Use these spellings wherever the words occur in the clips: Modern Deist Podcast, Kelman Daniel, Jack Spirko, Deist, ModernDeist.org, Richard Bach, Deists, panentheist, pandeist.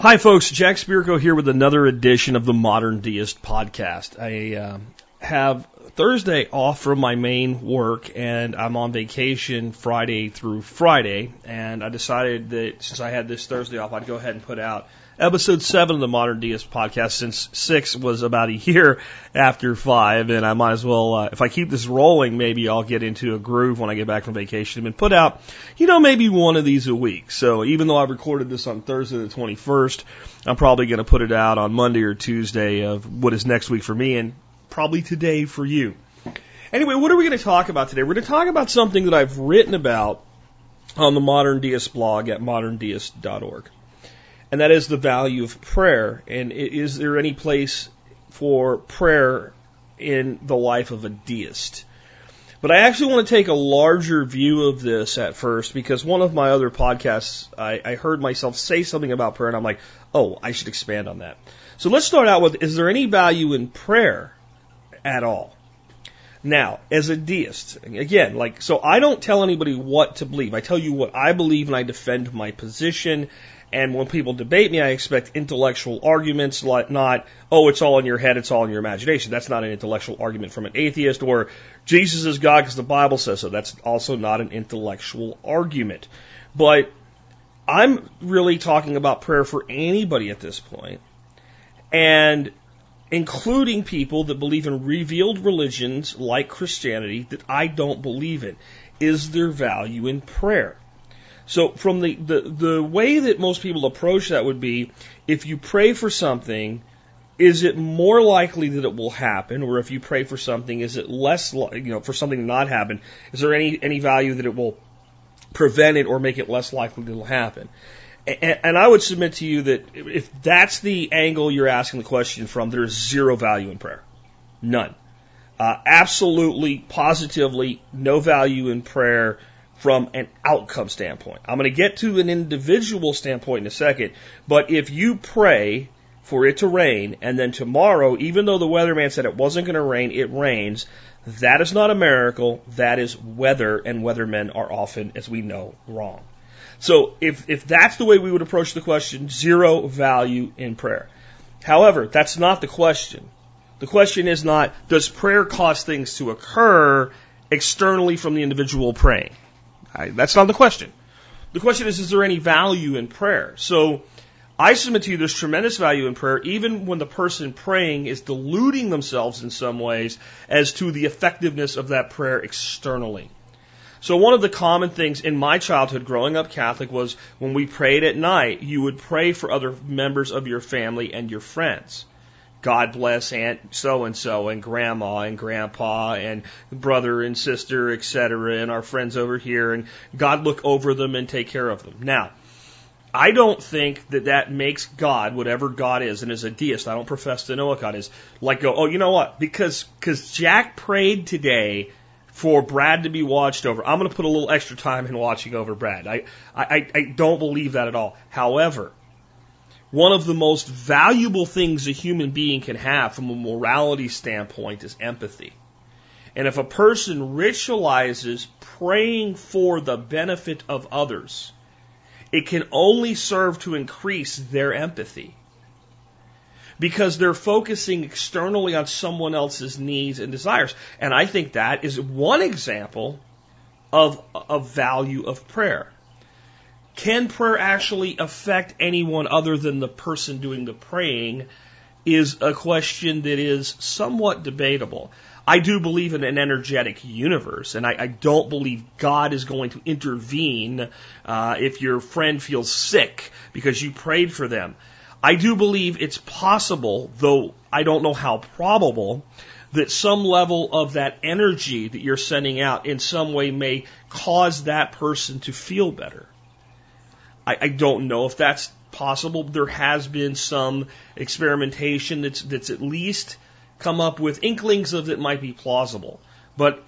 Hi, folks. Jack Spirko here with another edition of the Modern Deist Podcast. I have Thursday off from my main work, and I'm on vacation Friday through Friday. And I decided that since I had this Thursday off, I'd go ahead and put out episode 7 of the Modern Deist Podcast, since 6 was about a year after 5. And I might as well, if I keep this rolling, maybe I'll get into a groove when I get back from vacation and put out, maybe one of these a week. So even though I recorded this on Thursday the 21st, I'm probably going to put it out on Monday or Tuesday of what is next week for me and probably today for you. Anyway, what are we going to talk about today? We're going to talk about something that I've written about on the Modern Deist blog at ModernDeist.org. And that is the value of prayer. And is there any place for prayer in the life of a deist? But I actually want to take a larger view of this at first, because one of my other podcasts, I heard myself say something about prayer, and I'm like, oh, I should expand on that. So let's start out with, is there any value in prayer at all? Now, as a deist, again, so I don't tell anybody what to believe. I tell you what I believe, and I defend my position. And when people debate me, I expect intellectual arguments, not, oh, it's all in your head, it's all in your imagination. That's not an intellectual argument from an atheist. Or Jesus is God because the Bible says so. That's also not an intellectual argument. But I'm really talking about prayer for anybody at this point, and including people that believe in revealed religions like Christianity that I don't believe in. Is there value in prayer? So from the way that most people approach that would be, if you pray for something, is it more likely that it will happen? Or if you pray for something, is it less, for something to not happen? Is there any value that it will prevent it or make it less likely that it will happen? And I would submit to you that if that's the angle you're asking the question from, there is zero value in prayer. None. Absolutely, positively, no value in prayer from an outcome standpoint. I'm going to get to an individual standpoint in a second, but if you pray for it to rain, and then tomorrow, even though the weatherman said it wasn't going to rain, it rains, that is not a miracle. That is weather, and weathermen are often, as we know, wrong. So if that's the way we would approach the question, zero value in prayer. However, that's not the question. The question is not, does prayer cause things to occur externally from the individual praying? That's not the question. The question is there any value in prayer? So I submit to you there's tremendous value in prayer, even when the person praying is deluding themselves in some ways as to the effectiveness of that prayer externally. So one of the common things in my childhood growing up Catholic was when we prayed at night, you would pray for other members of your family and your friends. God bless Aunt so-and-so and Grandma and Grandpa and brother and sister, etc., and our friends over here, and God look over them and take care of them. Now, I don't think that makes God, whatever God is, and as a deist, I don't profess to know what God is, because Jack prayed today for Brad to be watched over, I'm going to put a little extra time in watching over Brad. I don't believe that at all. However, one of the most valuable things a human being can have from a morality standpoint is empathy. And if a person ritualizes praying for the benefit of others, it can only serve to increase their empathy, because they're focusing externally on someone else's needs and desires. And I think that is one example of value of prayer. Can prayer actually affect anyone other than the person doing the praying is a question that is somewhat debatable. I do believe in an energetic universe, and I don't believe God is going to intervene if your friend feels sick because you prayed for them. I do believe it's possible, though I don't know how probable, that some level of that energy that you're sending out in some way may cause that person to feel better. I don't know if that's possible. There has been some experimentation that's at least come up with inklings of that might be plausible. But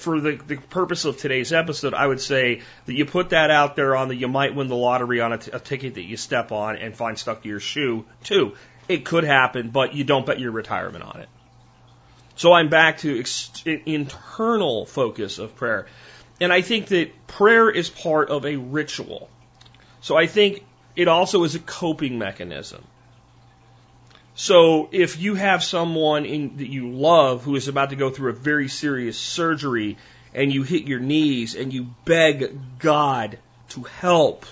for the purpose of today's episode, I would say that you put that out there on that you might win the lottery on a ticket that you step on and find stuck to your shoe, too. It could happen, but you don't bet your retirement on it. So I'm back to internal focus of prayer. And I think that prayer is part of a ritual. So I think It also is a coping mechanism. So if you have someone that you love who is about to go through a very serious surgery and you hit your knees and you beg God to help,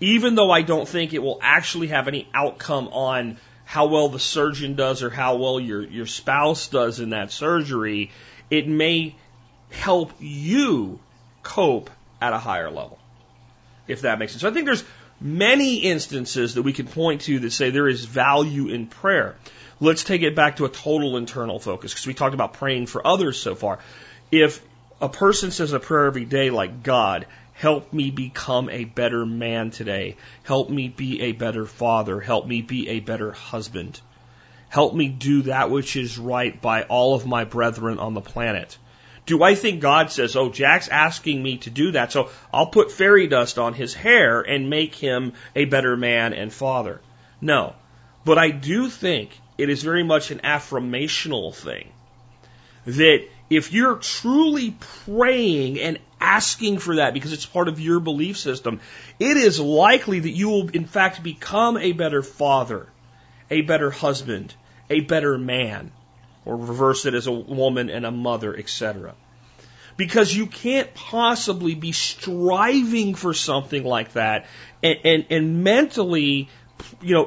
even though I don't think it will actually have any outcome on how well the surgeon does or how well your spouse does in that surgery, it may help you cope at a higher level, if that makes sense. So I think there's many instances that we can point to that say there is value in prayer. Let's take it back to a total internal focus, because we talked about praying for others so far. If a person says a prayer every day like, God, help me become a better man today. Help me be a better father. Help me be a better husband. Help me do that which is right by all of my brethren on the planet. Do I think God says, oh, Jack's asking me to do that, so I'll put fairy dust on his hair and make him a better man and father? No. But I do think it is very much an affirmational thing, that if you're truly praying and asking for that because it's part of your belief system, it is likely that you will, in fact, become a better father, a better husband, a better man. Or reverse it as a woman and a mother, etc. Because you can't possibly be striving for something like that and mentally,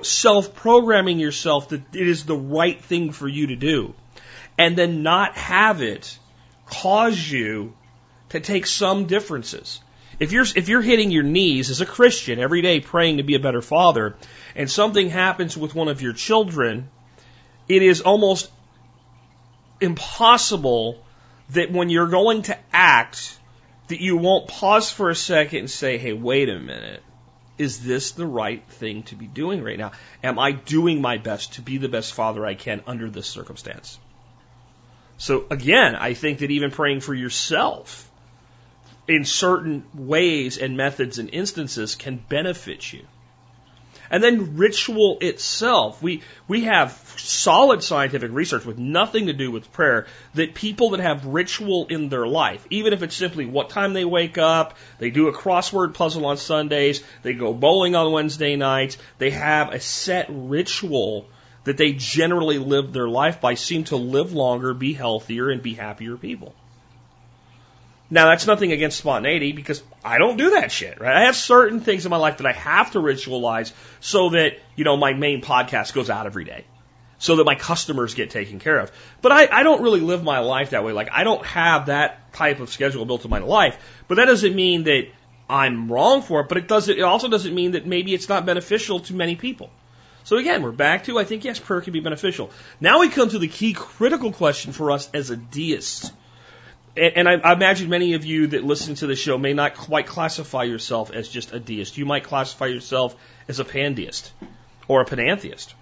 self-programming yourself that it is the right thing for you to do, and then not have it cause you to take some differences. If you're hitting your knees as a Christian every day praying to be a better father, and something happens with one of your children, it is almost impossible that when you're going to act, that you won't pause for a second and say, hey, wait a minute, is this the right thing to be doing right now? Am I doing my best to be the best father I can under this circumstance? So again, I think that even praying for yourself in certain ways and methods and instances can benefit you. And then ritual itself. We have solid scientific research with nothing to do with prayer that people that have ritual in their life, even if it's simply what time they wake up, they do a crossword puzzle on Sundays, they go bowling on Wednesday nights, they have a set ritual that they generally live their life by, seem to live longer, be healthier, and be happier people. Now, that's nothing against spontaneity, because I don't do that shit, right? I have certain things in my life that I have to ritualize so that, my main podcast goes out every day, so that my customers get taken care of. But I don't really live my life that way. Like, I don't have that type of schedule built in my life, but that doesn't mean that I'm wrong for it, but it also doesn't mean that maybe it's not beneficial to many people. So again, we're back to, I think, yes, prayer can be beneficial. Now we come to the key critical question for us as a deist. And I imagine many of you that listen to the show may not quite classify yourself as just a deist. You might classify yourself as a pandeist or a panentheist,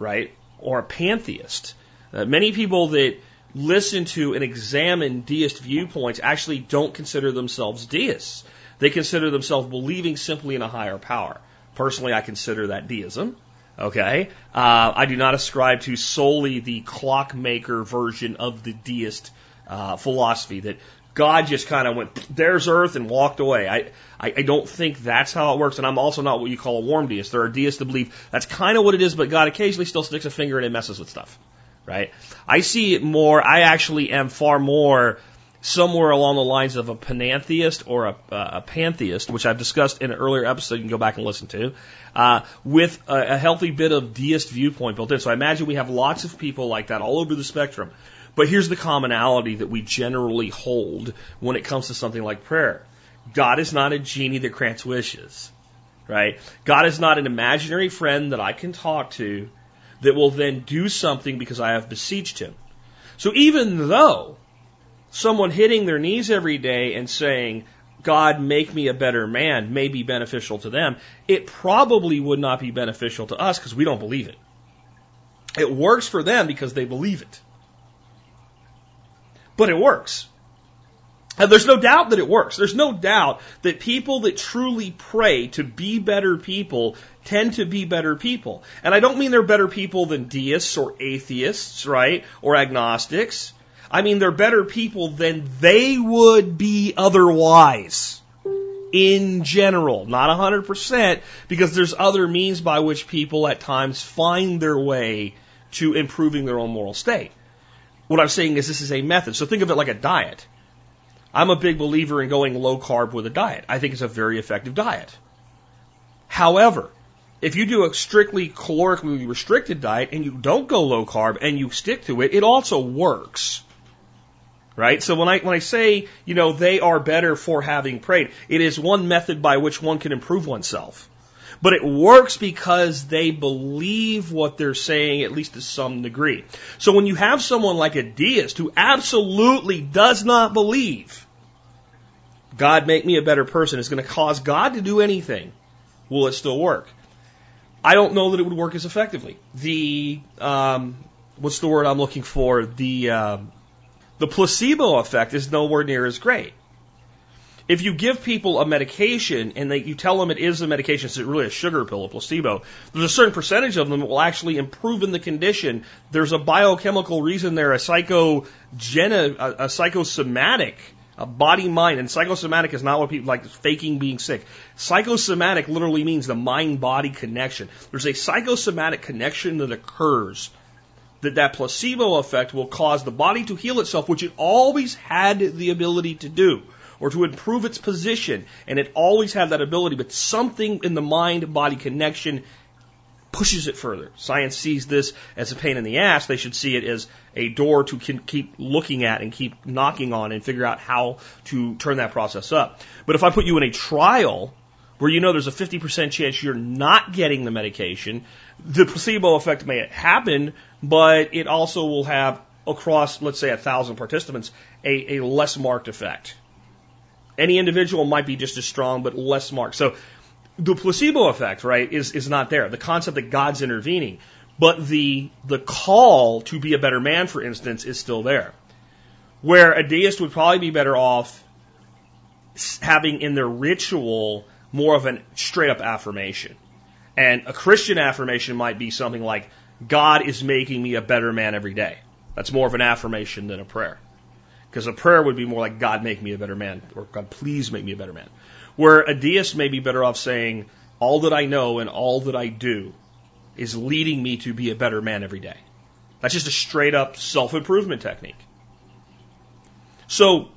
right? Or a pantheist. Many people that listen to and examine deist viewpoints actually don't consider themselves deists. They consider themselves believing simply in a higher power. Personally, I consider that deism. Okay? I do not ascribe to solely the clockmaker version of the deist philosophy that God just kind of went, there's earth, and walked away. I don't think that's how it works, and I'm also not what you call a warm deist. There are deists that believe that's kind of what it is, but God occasionally still sticks a finger in and messes with stuff, right? I see it more, I actually am far more somewhere along the lines of a panentheist or a pantheist, which I've discussed in an earlier episode you can go back and listen to, with a healthy bit of deist viewpoint built in. So I imagine we have lots of people like that all over the spectrum. But here's the commonality that we generally hold when it comes to something like prayer. God is not a genie that grants wishes, right? God is not an imaginary friend that I can talk to that will then do something because I have beseeched him. So even though someone hitting their knees every day and saying, God, make me a better man, may be beneficial to them, it probably would not be beneficial to us because we don't believe it. It works for them because they believe it. But it works. And there's no doubt that it works. There's no doubt that people that truly pray to be better people tend to be better people. And I don't mean they're better people than deists or atheists, right? Or agnostics. I mean they're better people than they would be otherwise. in general, not 100%, because there's other means by which people at times find their way to improving their own moral state. What I'm saying is this is a method. So think of it like a diet. I'm a big believer in going low carb with a diet. I think it's a very effective diet. However, if you do a strictly calorically restricted diet and you don't go low carb and you stick to it, it also works. Right? So when I say, you know, they are better for having prayed, it is one method by which one can improve oneself. But it works because they believe what they're saying, at least to some degree. So when you have someone like a deist who absolutely does not believe God make me a better person is going to cause God to do anything, will it still work? I don't know that it would work as effectively. The, what's the word I'm looking for? The placebo effect is nowhere near as great. If you give people a medication and you tell them it is a medication, it's really a sugar pill, a placebo, there's a certain percentage of them that will actually improve in the condition. There's a biochemical reason there, a psychosomatic, a body-mind, and psychosomatic is not what people like faking being sick. Psychosomatic literally means the mind-body connection. There's a psychosomatic connection that occurs that placebo effect will cause the body to heal itself, which it always had the ability to do, or to improve its position, and it always had that ability, but something in the mind-body connection pushes it further. Science sees this as a pain in the ass. They should see it as a door to keep looking at and keep knocking on and figure out how to turn that process up. But if I put you in a trial where you know there's a 50% chance you're not getting the medication, the placebo effect may happen, but it also will have, across, let's say, 1,000 participants, a less marked effect. Any individual might be just as strong, but less marked. So the placebo effect, right, is not there. The concept that God's intervening. But the call to be a better man, for instance, is still there. Where a deist would probably be better off having in their ritual more of a straight-up affirmation. And a Christian affirmation might be something like, God is making me a better man every day. That's more of an affirmation than a prayer. Because a prayer would be more like, God, make me a better man, or God, please make me a better man. Where a deist may be better off saying, all that I know and all that I do is leading me to be a better man every day. That's just a straight-up self-improvement technique. So,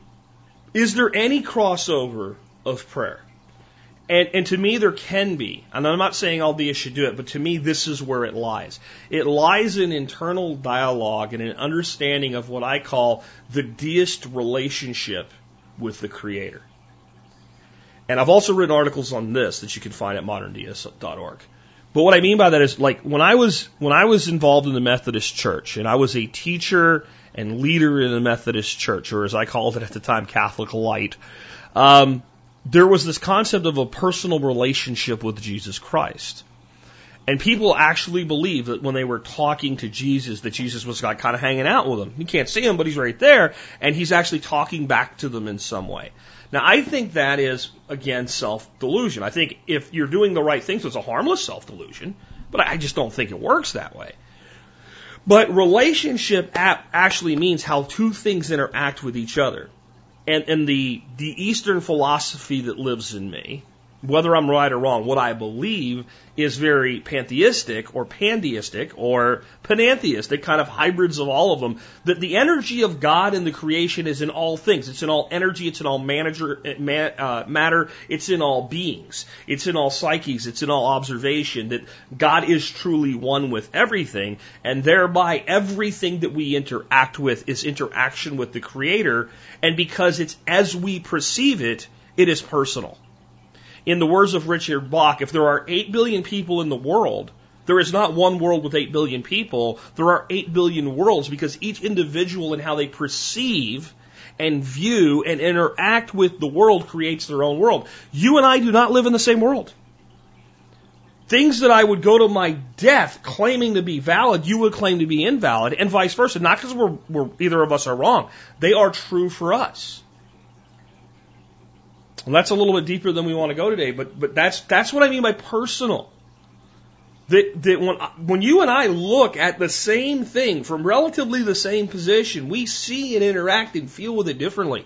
is there any crossover of prayer? And to me, there can be. And I'm not saying all deists should do it, but to me, this is where it lies. It lies in internal dialogue and an understanding of what I call the deist relationship with the Creator. And I've also written articles on this that you can find at ModernDeist.org. But what I mean by that is, like, when I was involved in the Methodist Church, and I was a teacher and leader in the Methodist Church, or as I called it at the time, Catholic Light, there was this concept of a personal relationship with Jesus Christ. And people actually believed that when they were talking to Jesus, that Jesus was kind of hanging out with them. You can't see him, but he's right there, and he's actually talking back to them in some way. Now, I think that is, again, self-delusion. I think if you're doing the right things, it's a harmless self-delusion, but I just don't think it works that way. But relationship actually means how two things interact with each other. And the Eastern philosophy that lives in me, whether I'm right or wrong, what I believe is very pantheistic or pandeistic or panentheistic, kind of hybrids of all of them, that the energy of God in the creation is in all things. It's in all energy. It's in all matter. It's in all beings. It's in all psyches. It's in all observation, that God is truly one with everything, and thereby everything that we interact with is interaction with the Creator, and because it's as we perceive it, it is personal. In the words of Richard Bach, if there are 8 billion people in the world, there is not one world with 8 billion people. There are 8 billion worlds, because each individual and how they perceive and view and interact with the world creates their own world. You and I do not live in the same world. Things that I would go to my death claiming to be valid, you would claim to be invalid, and vice versa. Not because we're either of us are wrong. They are true for us. And that's a little bit deeper than we want to go today, but that's what I mean by personal. That when you and I look at the same thing from relatively the same position, we see and interact and feel with it differently.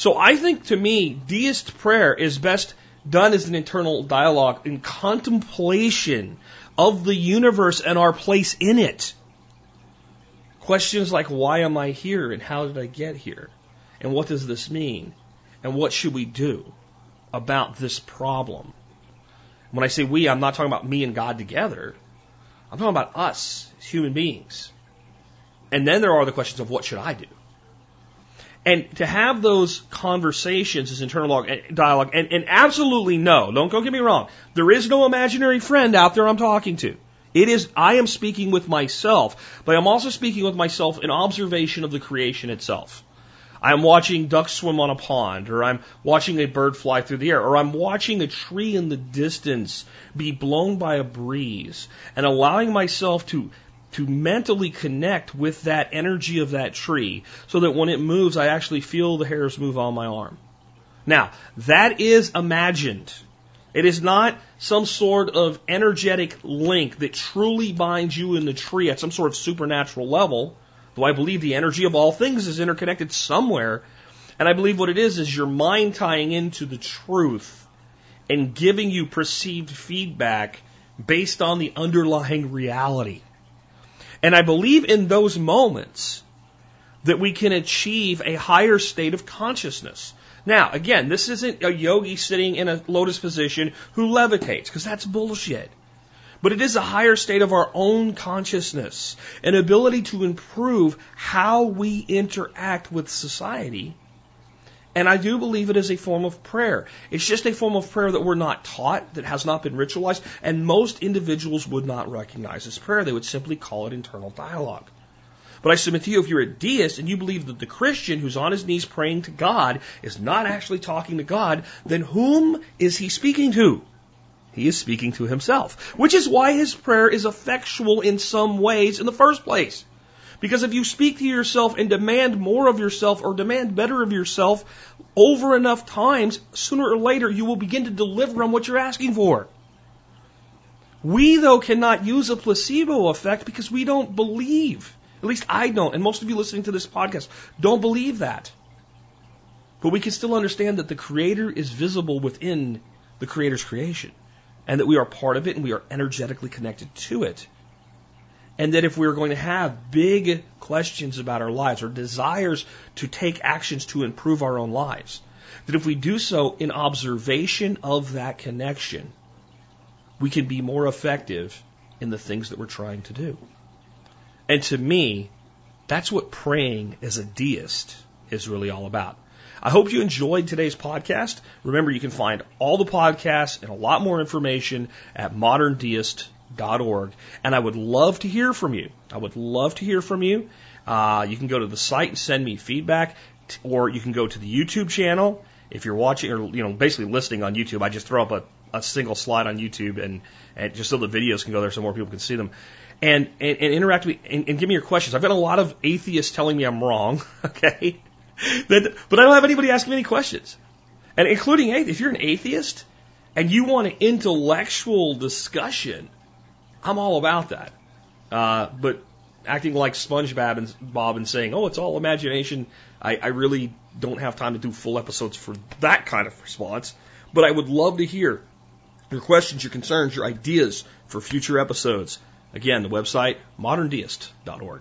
So I think, to me, deist prayer is best done as an internal dialogue in contemplation of the universe and our place in it. Questions like, why am I here and how did I get here? And what does this mean? And what should we do about this problem? When I say we, I'm not talking about me and God together. I'm talking about us as human beings. And then there are the questions of what should I do? And to have those conversations as internal dialogue, and absolutely no, don't get me wrong, there is no imaginary friend out there I'm talking to. I am speaking with myself, but I'm also speaking with myself in observation of the creation itself. I'm watching ducks swim on a pond, or I'm watching a bird fly through the air, or I'm watching a tree in the distance be blown by a breeze, and allowing myself to mentally connect with that energy of that tree so that when it moves, I actually feel the hairs move on my arm. Now, that is imagined. It is not some sort of energetic link that truly binds you in the tree at some sort of supernatural level. Though I believe the energy of all things is interconnected somewhere. And I believe what it is your mind tying into the truth and giving you perceived feedback based on the underlying reality. And I believe in those moments that we can achieve a higher state of consciousness. Now, again, this isn't a yogi sitting in a lotus position who levitates, because that's bullshit. But it is a higher state of our own consciousness, an ability to improve how we interact with society. And I do believe it is a form of prayer. It's just a form of prayer that we're not taught, that has not been ritualized, and most individuals would not recognize as prayer. They would simply call it internal dialogue. But I submit to you, if you're a deist and you believe that the Christian who's on his knees praying to God is not actually talking to God, then whom is he speaking to? He is speaking to himself, which is why his prayer is effectual in some ways in the first place. Because if you speak to yourself and demand more of yourself or demand better of yourself over enough times, sooner or later you will begin to deliver on what you're asking for. We, though, cannot use a placebo effect because we don't believe. At least I don't, and most of you listening to this podcast don't believe that. But we can still understand that the Creator is visible within the Creator's creation, and that we are part of it and we are energetically connected to it. And that if we're going to have big questions about our lives or desires to take actions to improve our own lives, that if we do so in observation of that connection, we can be more effective in the things that we're trying to do. And to me, that's what praying as a deist is really all about. I hope you enjoyed today's podcast. Remember, you can find all the podcasts and a lot more information at ModernDeist.org. And I would love to hear from you. You can go to the site and send me feedback, or you can go to the YouTube channel. If you're watching or basically listening on YouTube, I just throw up a single slide on YouTube and just so the videos can go there so more people can see them. And interact with me and give me your questions. I've got a lot of atheists telling me I'm wrong, okay? But I don't have anybody asking me any questions. And including atheists. If you're an atheist and you want an intellectual discussion, I'm all about that. But acting like SpongeBob and saying, oh, it's all imagination, I really don't have time to do full episodes for that kind of response. But I would love to hear your questions, your concerns, your ideas for future episodes. Again, the website, moderndeist.org.